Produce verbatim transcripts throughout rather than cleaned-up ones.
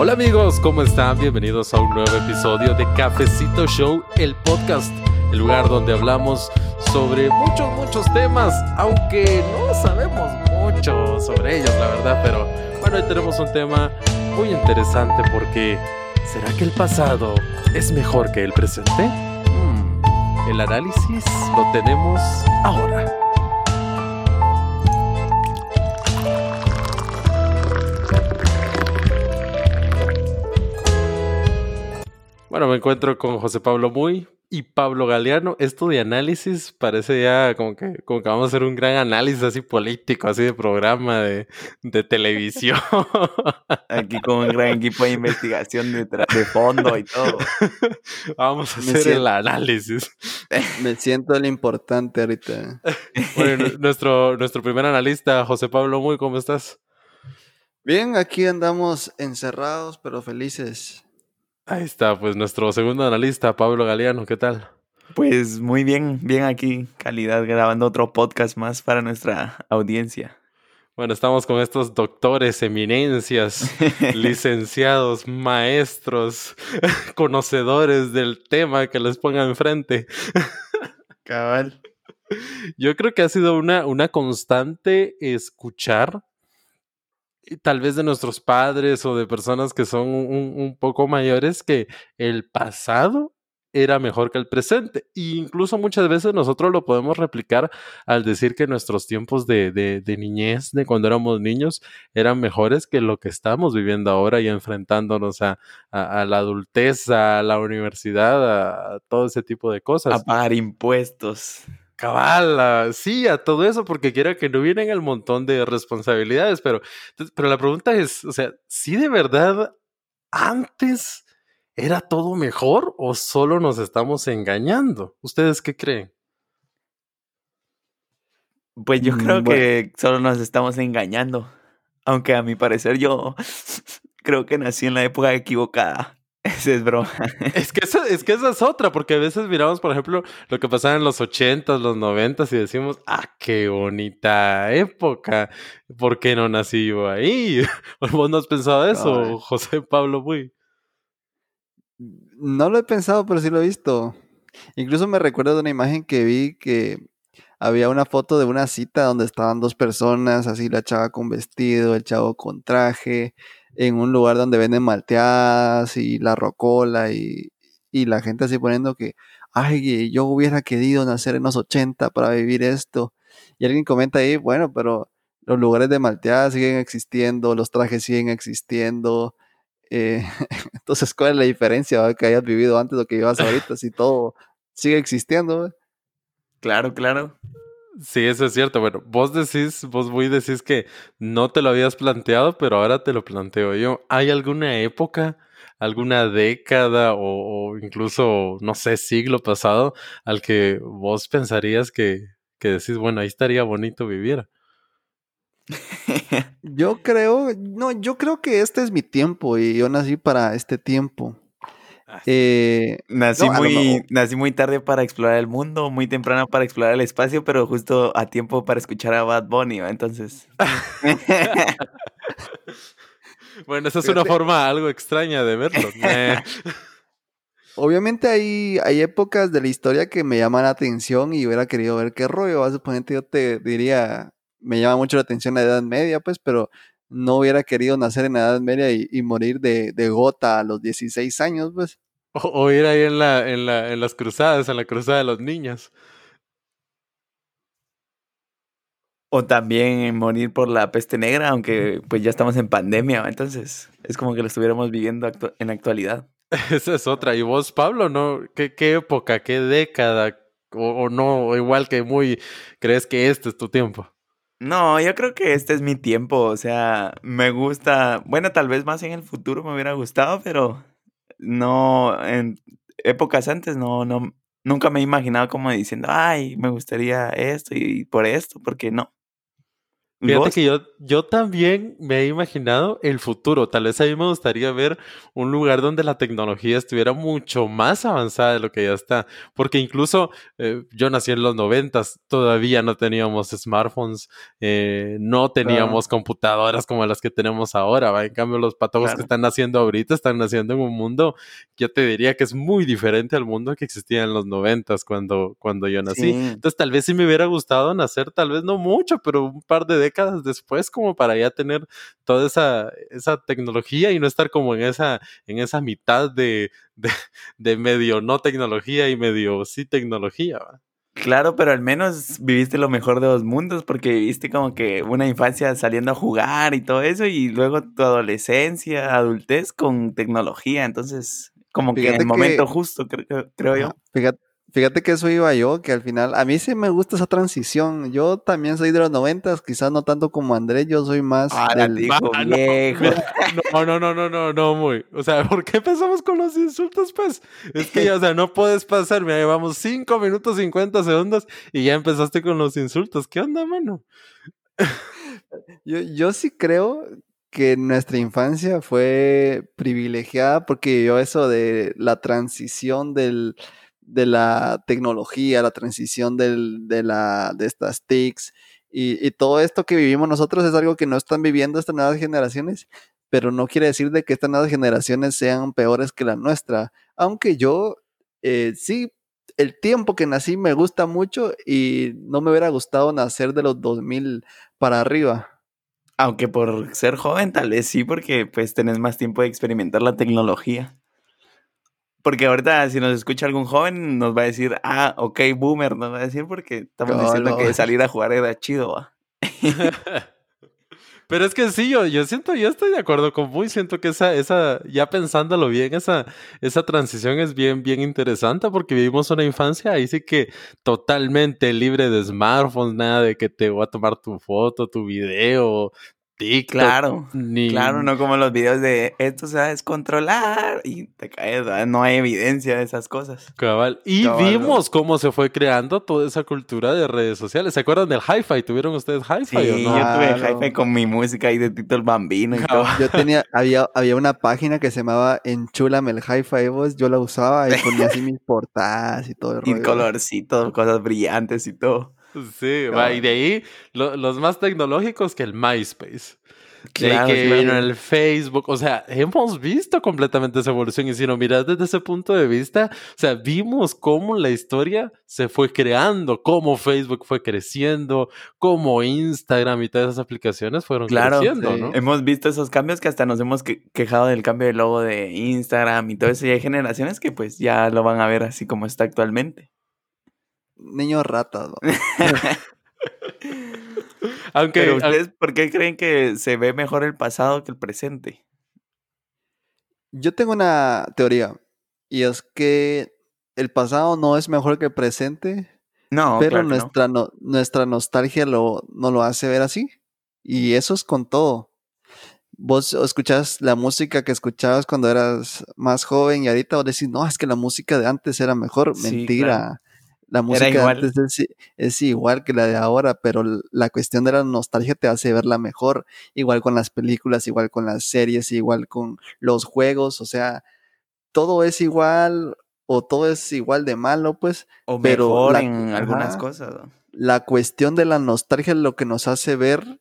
Hola amigos, ¿cómo están? Bienvenidos a un nuevo episodio de Cafecito Show, el podcast, el lugar donde hablamos sobre muchos, muchos temas, aunque no sabemos mucho sobre ellos, la verdad, pero bueno, hoy tenemos un tema muy interesante porque ¿será que el pasado es mejor que el presente? Hmm, el análisis lo tenemos ahora. Bueno, me encuentro con José Pablo Muy y Pablo Galeano. Esto de análisis parece ya como que, como que vamos a hacer un gran análisis así político, así de programa de, de televisión. Aquí con un gran equipo de investigación de, de fondo y todo. Vamos a me hacer siento, el análisis. Me siento el importante ahorita. Bueno, nuestro, nuestro primer analista, José Pablo Muy, ¿cómo estás? Bien, aquí andamos encerrados pero felices. Ahí está, pues nuestro segundo analista, Pablo Galeano, ¿qué tal? Pues muy bien, bien aquí, calidad, grabando otro podcast más para nuestra audiencia. Bueno, estamos con estos doctores, eminencias, licenciados, maestros, conocedores del tema que les ponga enfrente. Cabal. Yo creo que ha sido una, una constante escuchar tal vez de nuestros padres o de personas que son un, un poco mayores, que el pasado era mejor que el presente. E incluso muchas veces nosotros lo podemos replicar al decir que nuestros tiempos de, de, de niñez, de cuando éramos niños, eran mejores que lo que estamos viviendo ahora y enfrentándonos a, a, a la adultez, a la universidad, a, a todo ese tipo de cosas. A pagar impuestos. Cabala, sí, a todo eso, porque quiera que no vienen el montón de responsabilidades, pero, pero la pregunta es, o sea, ¿sí de verdad antes era todo mejor o solo nos estamos engañando? ¿Ustedes qué creen? Pues yo creo bueno. que solo nos estamos engañando, aunque a mi parecer yo creo que nací en la época equivocada. Esa es broma. Es que esa, es que esa es otra, porque a veces miramos, por ejemplo, lo que pasaba en los ochentas, los noventas, y decimos, ¡ah, qué bonita época! ¿Por qué no nací yo ahí? ¿Vos no has pensado eso, no, José Pablo Muy? No lo he pensado, pero sí lo he visto. Incluso me recuerdo de una imagen que vi que había una foto de una cita donde estaban dos personas, así la chava con vestido, el chavo con traje, en un lugar donde venden malteadas y la rocola y, y la gente así poniendo que ay, yo hubiera querido nacer en los ochenta para vivir esto. Y alguien comenta ahí, bueno, pero los lugares de malteadas siguen existiendo, los trajes siguen existiendo. Eh, entonces, ¿cuál es la diferencia que hayas vivido antes o que vivas ahorita? Si todo sigue existiendo. Claro, claro. Sí, eso es cierto. Bueno, vos decís, vos muy decís que no te lo habías planteado, pero ahora te lo planteo yo. ¿Hay alguna época, alguna década o, o incluso, no sé, siglo pasado al que vos pensarías que, que decís, bueno, ahí estaría bonito vivir? Yo creo, no, yo creo que este es mi tiempo y yo nací para este tiempo. Eh, nací, no, muy, nací muy tarde para explorar el mundo, muy temprano para explorar el espacio, pero justo a tiempo para escuchar a Bad Bunny, ¿no? Entonces. Bueno, esa es una forma algo extraña de verlo. Obviamente hay, hay épocas de la historia que me llaman la atención y hubiera querido ver qué rollo. A suponente yo te diría, me llama mucho la atención la Edad Media, pues, pero no hubiera querido nacer en la Edad Media y, y morir de, de gota a los dieciséis años, pues. O, o ir ahí en, la, en, la, en las cruzadas, en la cruzada de los niños. O también morir por la peste negra, aunque pues ya estamos en pandemia, ¿no? Entonces es como que lo estuviéramos viviendo actu- en actualidad. Esa es otra. ¿Y vos, Pablo, no? ¿Qué, qué época, qué década? O, o no, igual que muy, ¿crees que este es tu tiempo? No, yo creo que este es mi tiempo, o sea, me gusta, bueno, tal vez más en el futuro me hubiera gustado, pero no, en épocas antes no, no, nunca me he imaginado como diciendo, ay, me gustaría esto y por esto, porque no. Fíjate ¿Vos? que yo, yo también me he imaginado el futuro. Tal vez a mí me gustaría ver un lugar donde la tecnología estuviera mucho más avanzada de lo que ya está. Porque incluso eh, yo nací en los noventas, todavía no teníamos smartphones, eh, no teníamos ah. computadoras como las que tenemos ahora, ¿va? En cambio, los patojos claro. que están naciendo ahorita están naciendo en un mundo que yo te diría que es muy diferente al mundo que existía en los noventas cuando, cuando yo nací. Sí. Entonces, tal vez sí me hubiera gustado nacer, tal vez no mucho, pero un par de décadas décadas después, como para ya tener toda esa, esa tecnología y no estar como en esa, en esa mitad de, de, de medio no tecnología y medio sí tecnología, ¿va? Claro, pero al menos viviste lo mejor de los mundos, porque viviste como que una infancia saliendo a jugar y todo eso, y luego tu adolescencia, adultez con tecnología, entonces como fíjate que en el momento que... justo, creo, creo yo. Fíjate. Fíjate que eso iba yo, que al final, a mí sí me gusta esa transición. Yo también soy de los noventas, quizás no tanto como Andrés, yo soy más... Ah, del... dijo, ah, viejo. No, no, no, no, no, no, muy. O sea, ¿por qué empezamos con los insultos, pues? Es que ya, o sea, no puedes pasar, mira, llevamos cinco minutos cincuenta segundos y ya empezaste con los insultos. ¿Qué onda, mano? yo, yo sí creo... que nuestra infancia fue privilegiada, porque yo eso de la transición del, de la tecnología, la transición del, de, la, de estas TICs y, y todo esto que vivimos nosotros es algo que no están viviendo estas nuevas generaciones, pero no quiere decir de que estas nuevas generaciones sean peores que la nuestra, aunque yo eh, sí, el tiempo que nací me gusta mucho y no me hubiera gustado nacer de los dos mil para arriba. Aunque por ser joven tal vez sí, porque pues tenés más tiempo de experimentar la tecnología. Porque ahorita si nos escucha algún joven nos va a decir, ah, ok, boomer, nos va a decir porque estamos no, diciendo no, que salir a jugar era chido, ¿va? Pero es que sí, yo, yo siento, yo estoy de acuerdo con Muy, siento que esa, esa, ya pensándolo bien, esa, esa transición es bien, bien interesante porque vivimos una infancia ahí sí que totalmente libre de smartphones, nada de que te voy a tomar tu foto, tu video, TikTok. Claro, ni... claro, no como los videos de esto se va a descontrolar y te caes, ¿verdad? No hay evidencia de esas cosas. Cabal, y Cabal. vimos cómo se fue creando toda esa cultura de redes sociales. ¿Se acuerdan del hi-fi? ¿Tuvieron ustedes hi-fi sí, o no? Sí, yo tuve claro. hi-fi con mi música ahí de Tito el Bambino y todo. Yo tenía, había, había una página que se llamaba Enchúlame el Hi-Fi, vos, yo la usaba y ponía así mis portadas y todo el rollo. Y colorcitos, cosas brillantes y todo. Sí, claro. Va, y de ahí lo, los más tecnológicos que el MySpace. Claro, de que claro. vino el Facebook. O sea, hemos visto completamente esa evolución. Y si no miras desde ese punto de vista, o sea, vimos cómo la historia se fue creando, cómo Facebook fue creciendo, cómo Instagram y todas esas aplicaciones fueron claro, creciendo, sí. ¿no? Hemos visto esos cambios que hasta nos hemos que- quejado del cambio de logo de Instagram y todo eso. Y hay generaciones que pues ya lo van a ver así como está actualmente. Niños ratas, ¿no? Aunque Pero ustedes, ¿por qué creen que se ve mejor el pasado que el presente? Yo tengo una teoría, y es que el pasado no es mejor que el presente, no, pero claro nuestra, no. No, nuestra nostalgia lo, no lo hace ver así, y eso es con todo. Vos escuchás la música que escuchabas cuando eras más joven, y ahorita vos decís, no, es que la música de antes era mejor, sí, mentira. Claro. La música de antes es, es igual que la de ahora, pero la cuestión de la nostalgia te hace verla mejor, igual con las películas, igual con las series, igual con los juegos, o sea, todo es igual o todo es igual de malo, pues. O pero mejor la, en algunas ajá, cosas. ¿No? La cuestión de la nostalgia es lo que nos hace ver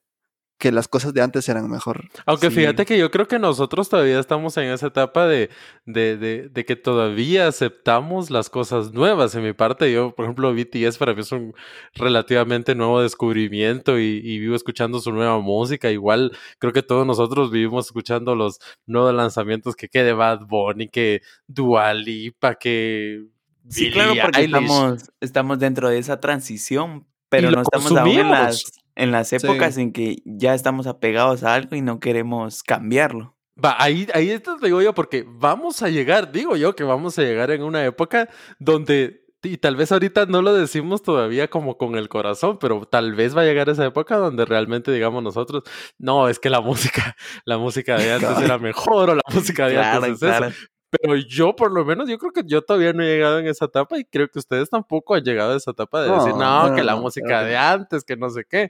que las cosas de antes eran mejor. Aunque sí. Fíjate que yo creo que nosotros todavía estamos en esa etapa de, de, de, de que todavía aceptamos las cosas nuevas. En mi parte, yo, por ejemplo, B T S para mí es un relativamente nuevo descubrimiento y, y vivo escuchando su nueva música. Igual creo que todos nosotros vivimos escuchando los nuevos lanzamientos que, que de Bad Bunny, que Dua Lipa, que... Sí, Billie claro, porque estamos, estamos dentro de esa transición, pero no estamos aún en las... En las épocas sí. en que ya estamos apegados a algo y no queremos cambiarlo. Va, ahí, ahí te digo yo, porque vamos a llegar, digo yo que vamos a llegar en una época donde, y tal vez ahorita no lo decimos todavía como con el corazón, pero tal vez va a llegar esa época donde realmente digamos nosotros, no, es que la música, la música de antes era mejor o la música de claro, antes es claro. eso. Pero yo, por lo menos, yo creo que yo todavía no he llegado en esa etapa y creo que ustedes tampoco han llegado a esa etapa de no, decir, no, no que la no, música no. de antes, que no sé qué.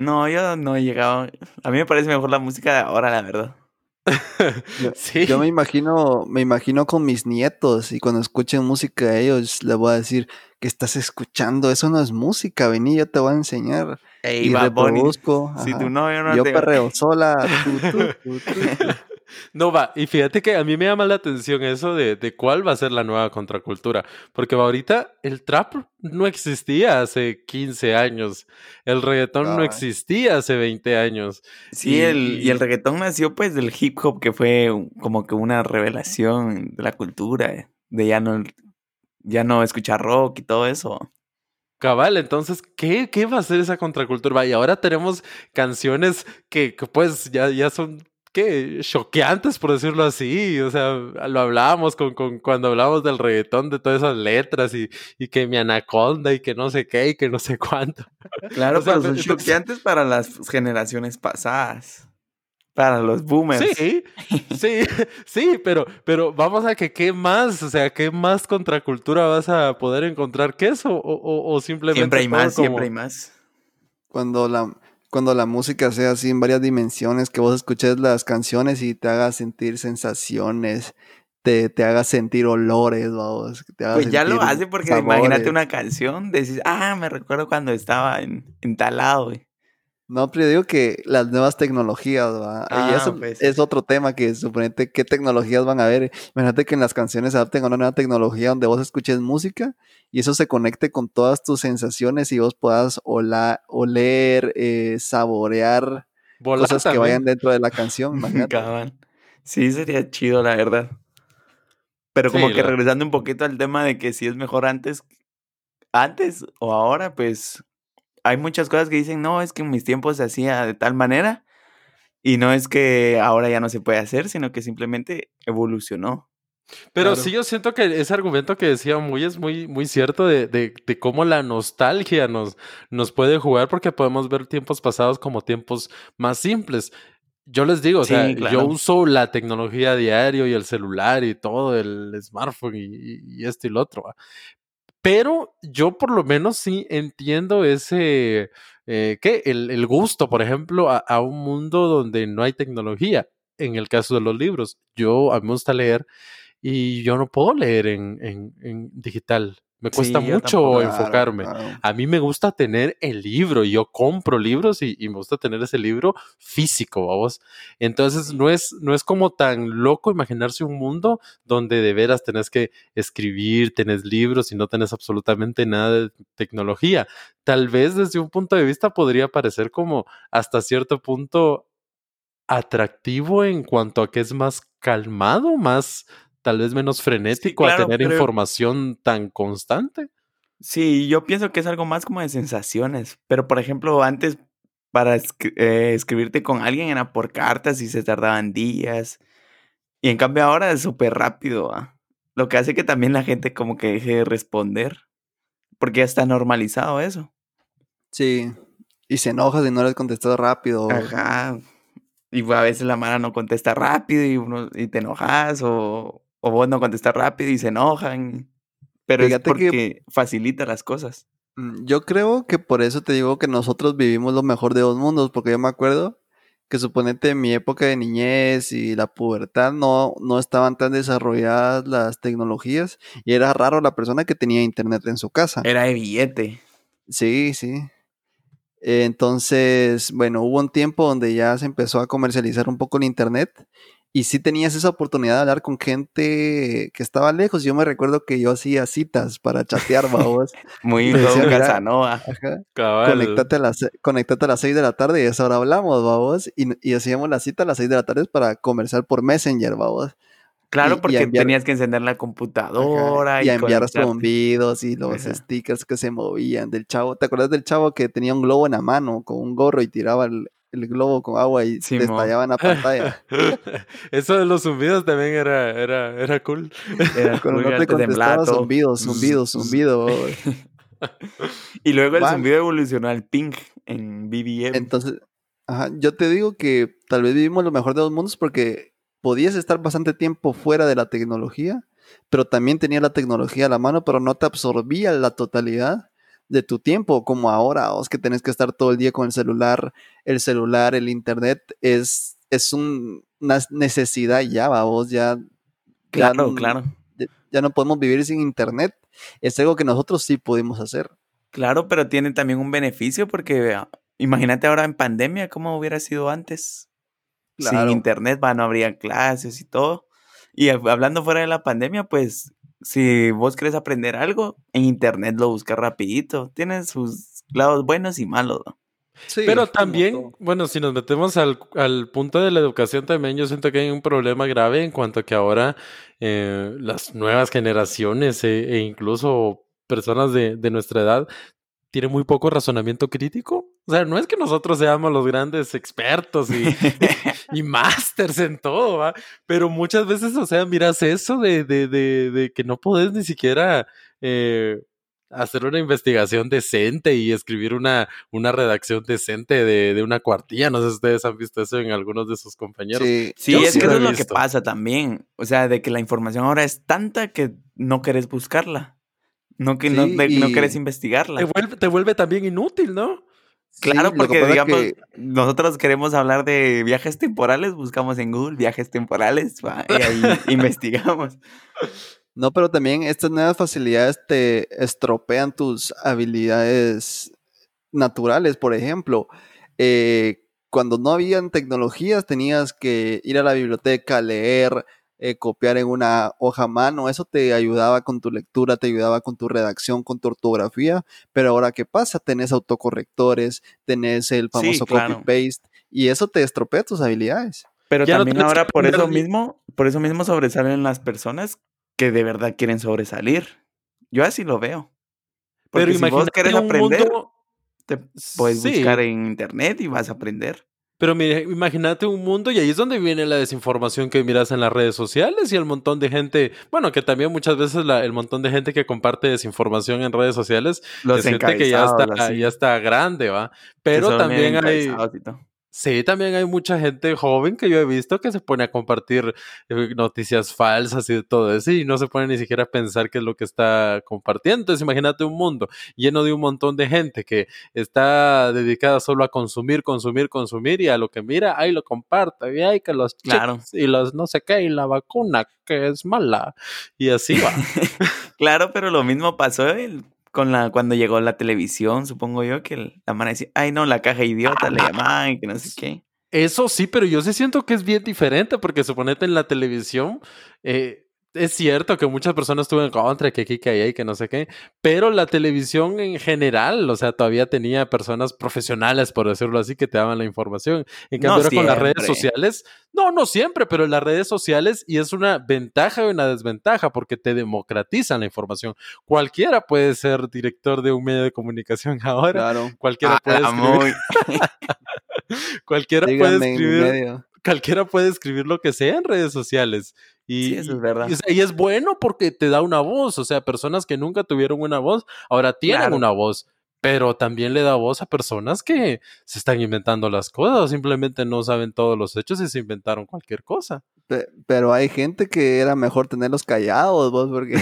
No, yo no he llegado. A mí me parece mejor la música de ahora, la verdad. ¿Sí? Yo me imagino, me imagino con mis nietos, y cuando escuchen música de ellos, les voy a decir, ¿qué estás escuchando? Eso no es música, vení, yo te voy a enseñar. Ey, y reproduzco. Si tu novio no yo te... perreo sola. Tú, tú, tú, tú. No va, y fíjate que a mí me llama la atención eso de, de cuál va a ser la nueva contracultura, porque ahorita el trap no existía hace quince años, el reggaetón Ay. no existía hace veinte años. Sí, y el, y el reggaetón nació pues del hip hop, que fue como que una revelación de la cultura, de ya no, ya no escuchar rock y todo eso. Cabal, entonces, ¿qué, ¿qué va a ser esa contracultura? Y ahora tenemos canciones que, que pues ya, ya son... que choqueantes, por decirlo así. O sea, lo hablábamos con, con, cuando hablábamos del reggaetón, de todas esas letras y, y que mi anaconda y que no sé qué y que no sé cuánto. Claro, o sea, pero son entonces... choqueantes para las generaciones pasadas, para los boomers. Sí, sí, sí, pero, pero vamos a que qué más, o sea, qué más contracultura vas a poder encontrar que eso, o, o, o simplemente... Siempre hay más, como... siempre hay más. Cuando la... Cuando la música sea así en varias dimensiones, que vos escuches las canciones y te haga sentir sensaciones, te, te haga sentir olores, vamos. Te haga pues ya lo hace porque sabores. Imagínate una canción, decís, ah, me recuerdo cuando estaba en, en tal lado, güey. No, pero yo digo que las nuevas tecnologías, ¿va? Ah, y eso pues. Es otro tema que suponete qué tecnologías van a haber. Imagínate que en las canciones se adapten a una nueva tecnología donde vos escuches música y eso se conecte con todas tus sensaciones y vos puedas ola, oler, eh, saborear Volar cosas también. Que vayan dentro de la canción. Imagínate. Sí, sería chido, la verdad. Pero como sí, que la... regresando un poquito al tema de que si es mejor antes, antes o ahora, pues... Hay muchas cosas que dicen, no, es que en mis tiempos se hacía de tal manera y no es que ahora ya no se puede hacer, sino que simplemente evolucionó. Pero claro. Sí, yo siento que ese argumento que decía Muy es muy, muy cierto de, de, de cómo la nostalgia nos, nos puede jugar, porque podemos ver tiempos pasados como tiempos más simples. Yo les digo, o sí, sea, claro. Yo uso la tecnología diario y el celular y todo, el smartphone y, y esto y lo otro, ¿va? Pero yo por lo menos sí entiendo ese, eh, ¿qué? El, el gusto, por ejemplo, a, a un mundo donde no hay tecnología. En el caso de los libros, yo a mí me gusta leer y yo no puedo leer en, en, en digital. Me cuesta sí, mucho enfocarme. Claro, claro. A mí me gusta tener el libro. Yo compro libros y, y me gusta tener ese libro físico, vamos. Entonces no es, no es como tan loco imaginarse un mundo donde de veras tenés que escribir, tenés libros y no tenés absolutamente nada de tecnología. Tal vez desde un punto de vista podría parecer como hasta cierto punto atractivo en cuanto a que es más calmado, más... Tal vez menos frenético, sí, claro, a tener pero... información tan constante. Sí, yo pienso que es algo más como de sensaciones. Pero, por ejemplo, antes para escri- eh, escribirte con alguien era por cartas y se tardaban días. Y en cambio ahora es súper rápido, ¿eh? Lo que hace que también la gente como que deje de responder. Porque ya está normalizado eso. Sí, y se enoja si no le has contestado rápido. Ajá. Y a veces la mara no contesta rápido y, uno, y te enojas o... O vos no contestas rápido y se enojan. Pero fíjate es porque que facilita las cosas. Yo creo que por eso te digo que nosotros vivimos lo mejor de dos mundos. Porque yo me acuerdo que suponete en mi época de niñez y la pubertad no, no estaban tan desarrolladas las tecnologías. Y era raro la persona que tenía internet en su casa. Era de billete. Sí, sí. Entonces, bueno, hubo un tiempo donde ya se empezó a comercializar un poco el internet. Y sí tenías esa oportunidad de hablar con gente que estaba lejos. Yo me recuerdo que yo hacía citas para chatear, babos. Muy don Casanova. Conéctate a las, conéctate a las seis de la tarde y a esa hora hablamos, babos. Y, y hacíamos la cita a las seis de la tarde para conversar por Messenger, babos. Claro, y, porque y enviar, tenías que encender la computadora. Ajá, y, y a enviar los zumbidos y los ajá. stickers que se movían del chavo. ¿Te acuerdas del chavo que tenía un globo en la mano con un gorro y tiraba el... el globo con agua y sí, destallaban la pantalla? Eso de los zumbidos también era, era, era cool. Era cool. No te contestaba zumbido, zumbido, zumbido. Y luego el Van. zumbido evolucionó al ping en B B M. Entonces, ajá, yo te digo que tal vez vivimos lo mejor de los mundos porque podías estar bastante tiempo fuera de la tecnología, pero también tenías la tecnología a la mano, pero no te absorbía la totalidad de tu tiempo, como ahora, os que tenés que estar todo el día con el celular, el celular, el internet, es, es un, una necesidad ya, va, vos ya... Claro, ya, claro. Ya, ya no podemos vivir sin internet, es algo que nosotros sí pudimos hacer. Claro, pero tiene también un beneficio porque, vea, imagínate ahora en pandemia, ¿cómo hubiera sido antes? Claro. Sin internet, va, no habría clases y todo. Y hablando fuera de la pandemia, pues... Si vos querés aprender algo, en internet lo buscas rapidito. Tiene sus lados buenos y malos, ¿no? Sí, pero también, bueno, si nos metemos al, al punto de la educación también, yo siento que hay un problema grave en cuanto a que ahora eh, las nuevas generaciones eh, e incluso personas de, de nuestra edad tienen muy poco razonamiento crítico. O sea, no es que nosotros seamos los grandes expertos y, y másters en todo, ¿va? Pero muchas veces, o sea, miras eso de, de, de, de que no podés ni siquiera eh, hacer una investigación decente y escribir una, una redacción decente de, de una cuartilla. No sé si ustedes han visto eso en algunos de sus compañeros. Sí, sí es sí que eso es lo que pasa también. O sea, de que la información ahora es tanta que no querés buscarla. No, que sí, no, de, no querés investigarla. Te vuelve, te vuelve también inútil, ¿no? Claro, sí, porque digamos, que... nosotros queremos hablar de viajes temporales, buscamos en Google viajes temporales, ¿va? Y ahí investigamos. No, pero también estas nuevas facilidades te estropean tus habilidades naturales, por ejemplo. Eh, cuando no habían tecnologías, tenías que ir a la biblioteca, leer, eh, copiar en una hoja a mano. Eso te ayudaba con tu lectura, te ayudaba con tu redacción, con tu ortografía, pero ahora ¿qué pasa? Tenés autocorrectores, tenés el famoso sí, claro. copy-paste, y eso te estropea tus habilidades. Pero ya también no ahora por eso mismo, por eso mismo sobresalen las personas que de verdad quieren sobresalir. Yo así lo veo. Porque pero si imagínate vos querés aprender, mundo... te puedes sí. buscar en internet y vas a aprender. Pero mire, imagínate un mundo, y ahí es donde viene la desinformación que miras en las redes sociales y el montón de gente, bueno, que también muchas veces la, el montón de gente que comparte desinformación en redes sociales, los es gente que ya está, ya está grande, ¿va? Pero también hay... Tito. Sí, también hay mucha gente joven que yo he visto que se pone a compartir noticias falsas y de todo eso y no se pone ni siquiera a pensar qué es lo que está compartiendo. Entonces imagínate un mundo lleno de un montón de gente que está dedicada solo a consumir, consumir, consumir y a lo que mira, ahí lo comparte y ahí que los chips claro. y los no sé qué y la vacuna que es mala y así va. Claro, pero lo mismo pasó el... Con la, cuando llegó la televisión, supongo yo, que el, la mano decía, ay no, la caja idiota, le llamaban y que no sé qué. Eso sí, pero yo sí siento que es bien diferente, porque suponete en la televisión, eh, es cierto que muchas personas estuvieron contra, que aquí, que allá y que no sé qué, pero la televisión en general, o sea, todavía tenía personas profesionales, por decirlo así, que te daban la información. En cambio, no ahora con las redes sociales... No, no siempre, pero en las redes sociales y es una ventaja o una desventaja porque te democratizan la información. Cualquiera puede ser director de un medio de comunicación ahora. Claro. Cualquiera ah, puede escribir. Cualquiera díganme puede escribir. Cualquiera puede escribir lo que sea en redes sociales. Y, sí, eso es verdad. Y, y es bueno porque te da una voz. O sea, personas que nunca tuvieron una voz, ahora tienen claro. una voz. Pero también le da voz a personas que se están inventando las cosas o simplemente no saben todos los hechos y se inventaron cualquier cosa. Pe- pero hay gente que era mejor tenerlos callados, vos, porque...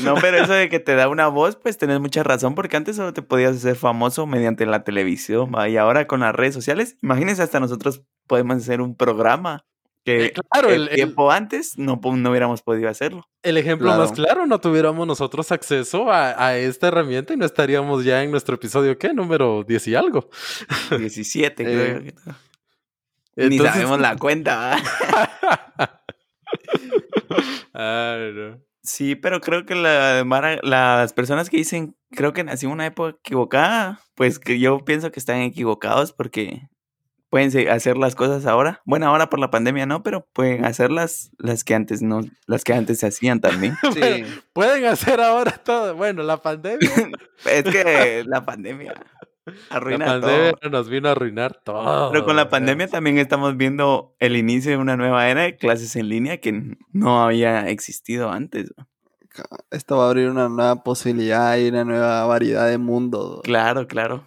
No, pero eso de que te da una voz, pues tenés mucha razón, porque antes solo te podías hacer famoso mediante la televisión, ¿va? Y ahora con las redes sociales, imagínense, hasta nosotros podemos hacer un programa. Que claro, el, el tiempo el, antes no, no hubiéramos podido hacerlo. El ejemplo claro. más claro, no tuviéramos nosotros acceso a, a esta herramienta y no estaríamos ya en nuestro episodio, ¿qué? Número diez y algo. diecisiete, eh, creo. Que no. Entonces, ni sabemos la cuenta. Ay, no. Sí, pero creo que la, las personas que dicen, creo que nací en una época equivocada, pues que yo pienso que están equivocados porque... Pueden hacer las cosas ahora. Bueno, ahora por la pandemia no, pero pueden hacerlas las que antes no, las que antes se hacían también. Sí. Bueno, pueden hacer ahora todo. Bueno, la pandemia. Es que la pandemia arruina todo. La pandemia todo. Nos vino a arruinar todo. Pero con la pandemia también estamos viendo el inicio de una nueva era de clases en línea que no había existido antes. Esto va a abrir una nueva posibilidad y una nueva variedad de mundo. Claro, claro.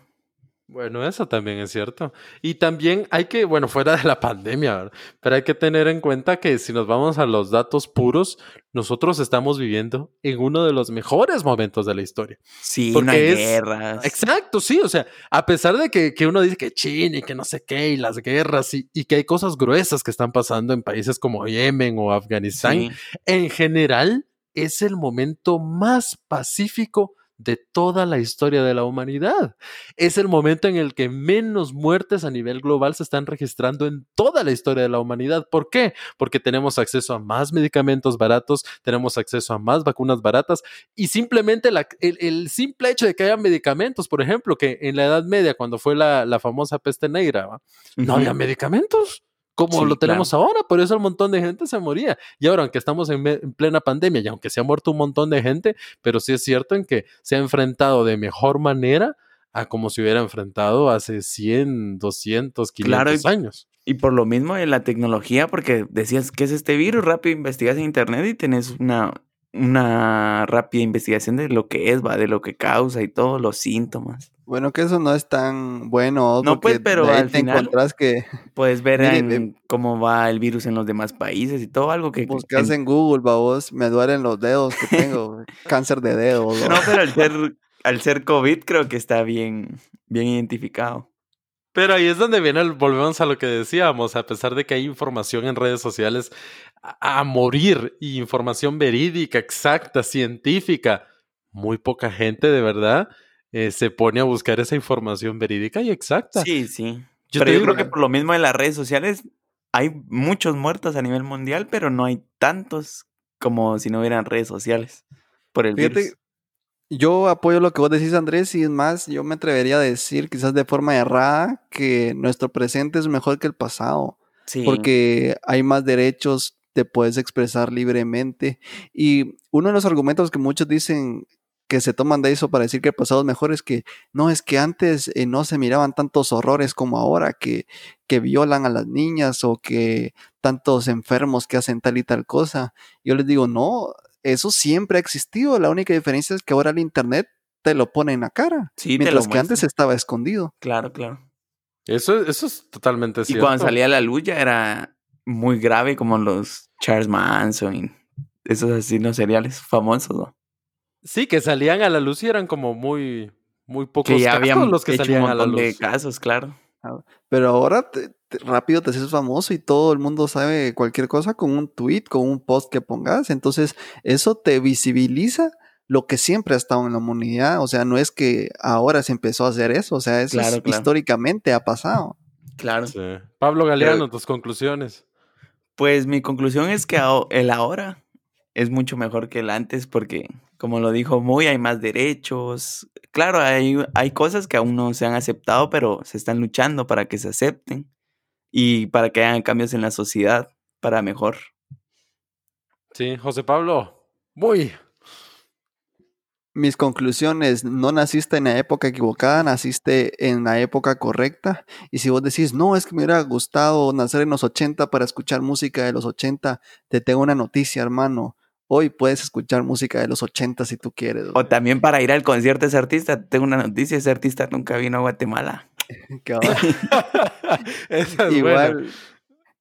Bueno, eso también es cierto. Y también hay que, bueno, fuera de la pandemia, ¿verdad? Pero hay que tener en cuenta que si nos vamos a los datos puros, nosotros estamos viviendo en uno de los mejores momentos de la historia. Sí, porque no hay es... guerras. Exacto, sí. O sea, a pesar de que, que uno dice que China y que no sé qué, y las guerras, y, y que hay cosas gruesas que están pasando en países como Yemen o Afganistán, sí. En general es el momento más pacífico de toda la historia de la humanidad. Es el momento en el que menos muertes a nivel global se están registrando en toda la historia de la humanidad. ¿Por qué? Porque tenemos acceso a más medicamentos baratos, tenemos acceso a más vacunas baratas y simplemente la, el, el simple hecho de que haya medicamentos, por ejemplo, que en la Edad Media, cuando fue la, la famosa peste negra, ¿va? No había medicamentos. Como sí, lo tenemos claro. Ahora, por eso un montón de gente se moría. Y ahora, aunque estamos en, me- en plena pandemia y aunque se ha muerto un montón de gente, pero sí es cierto en que se ha enfrentado de mejor manera a como se hubiera enfrentado hace cien, doscientos, quinientos claro, y, años. Y por lo mismo de la tecnología, porque decías, ¿qué es este virus? Rápido investigas en internet y tenés una, una rápida investigación de lo que es, va, de lo que causa y todos los síntomas. Bueno, que eso no es tan bueno. No, pues, pero al te final encontrás que puedes ver miren, en cómo va el virus en los demás países y todo algo que... Buscas en, en Google, babos, me duelen los dedos que tengo, cáncer de dedos. No, pero al ser, al ser COVID creo que está bien, bien identificado. Pero ahí es donde viene, el, volvemos a lo que decíamos, a pesar de que hay información en redes sociales a, a morir, y información verídica, exacta, científica, muy poca gente de verdad... Eh, se pone a buscar esa información verídica y exacta. Sí, sí. Yo pero yo digo, creo que por lo mismo en las redes sociales hay muchos muertos a nivel mundial, pero no hay tantos como si no hubieran redes sociales por el fíjate, virus. Yo apoyo lo que vos decís, Andrés, y es más, yo me atrevería a decir, quizás de forma errada, que nuestro presente es mejor que el pasado. Sí. Porque hay más derechos, te puedes expresar libremente. Y uno de los argumentos que muchos dicen... que se toman de eso para decir que el pasado es mejor, es que no, es que antes eh, no se miraban tantos horrores como ahora, que, que violan a las niñas o que tantos enfermos que hacen tal y tal cosa. Yo les digo, no, eso siempre ha existido, la única diferencia es que ahora el internet te lo pone en la cara, sí, mientras que antes estaba escondido. Claro, claro. Eso, eso es totalmente cierto. Y cuando salía la luz ya era muy grave, como los Charles Manson y esos asesinos seriales famosos, ¿no? Sí, que salían a la luz y eran como muy, muy pocos que ya casos los que salían a la luz. De casos, claro. Pero ahora te, te, rápido te haces famoso y todo el mundo sabe cualquier cosa con un tweet, con un post que pongas. Entonces, eso te visibiliza lo que siempre ha estado en la humanidad. O sea, no es que ahora se empezó a hacer eso. O sea, eso claro, es, claro. Históricamente ha pasado. Claro. Sí. Pablo Galeano, Pero, tus conclusiones. Pues mi conclusión es que el ahora es mucho mejor que el antes porque, como lo dijo Muy, hay más derechos. Claro, hay, hay cosas que aún no se han aceptado, pero se están luchando para que se acepten y para que hagan cambios en la sociedad para mejor. Sí, José Pablo, Muy. Mis conclusiones, no naciste en la época equivocada, naciste en la época correcta. Y si vos decís, no, es que me hubiera gustado nacer en los ochenta para escuchar música de los ochenta, te tengo una noticia, hermano. Hoy puedes escuchar música de los ochenta si tú quieres. O también para ir al concierto de ese artista. Tengo una noticia, ese artista nunca vino a Guatemala. Esa es igual buena.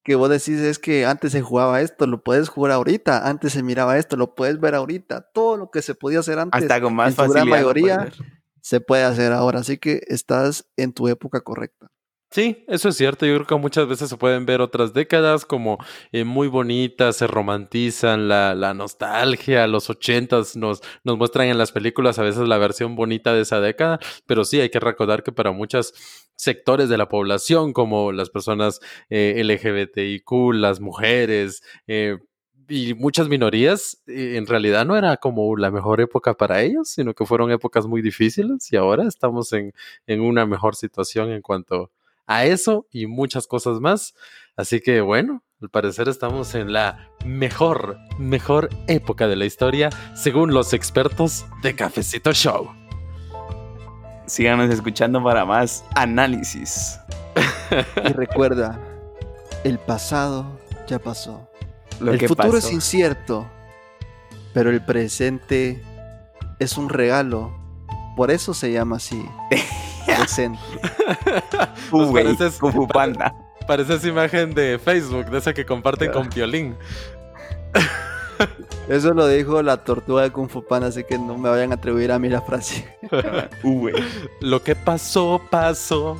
Que vos decís es que antes se jugaba esto, lo puedes jugar ahorita. Antes se miraba esto, lo puedes ver ahorita. Todo lo que se podía hacer antes, hasta con más en facilidad, gran mayoría se puede hacer ahora. Así que estás en tu época correcta. Sí, eso es cierto. Yo creo que muchas veces se pueden ver otras décadas como eh, muy bonitas, se romantizan la, la nostalgia, los ochentas nos, nos muestran en las películas a veces la versión bonita de esa década, pero sí hay que recordar que para muchos sectores de la población, como las personas eh, L G B T I Q, las mujeres, eh, y muchas minorías, en realidad no era como la mejor época para ellos, sino que fueron épocas muy difíciles y ahora estamos en, en una mejor situación en cuanto a eso y muchas cosas más. Así que bueno, al parecer estamos en la mejor, mejor época de la historia, según los expertos de Cafecito Show. Síganos escuchando para más análisis. Y recuerda, el pasado ya pasó. Lo el que futuro pasó es incierto, pero el presente es un regalo. Por eso se llama así, presente. Uy, pareces, Kung Fu Panda. Parece esa imagen de Facebook, de esa que comparten con Piolín. Eso lo dijo la tortuga de Kung Fu Panda, así que no me vayan a atribuir a mí la frase. Uy, lo que pasó, pasó.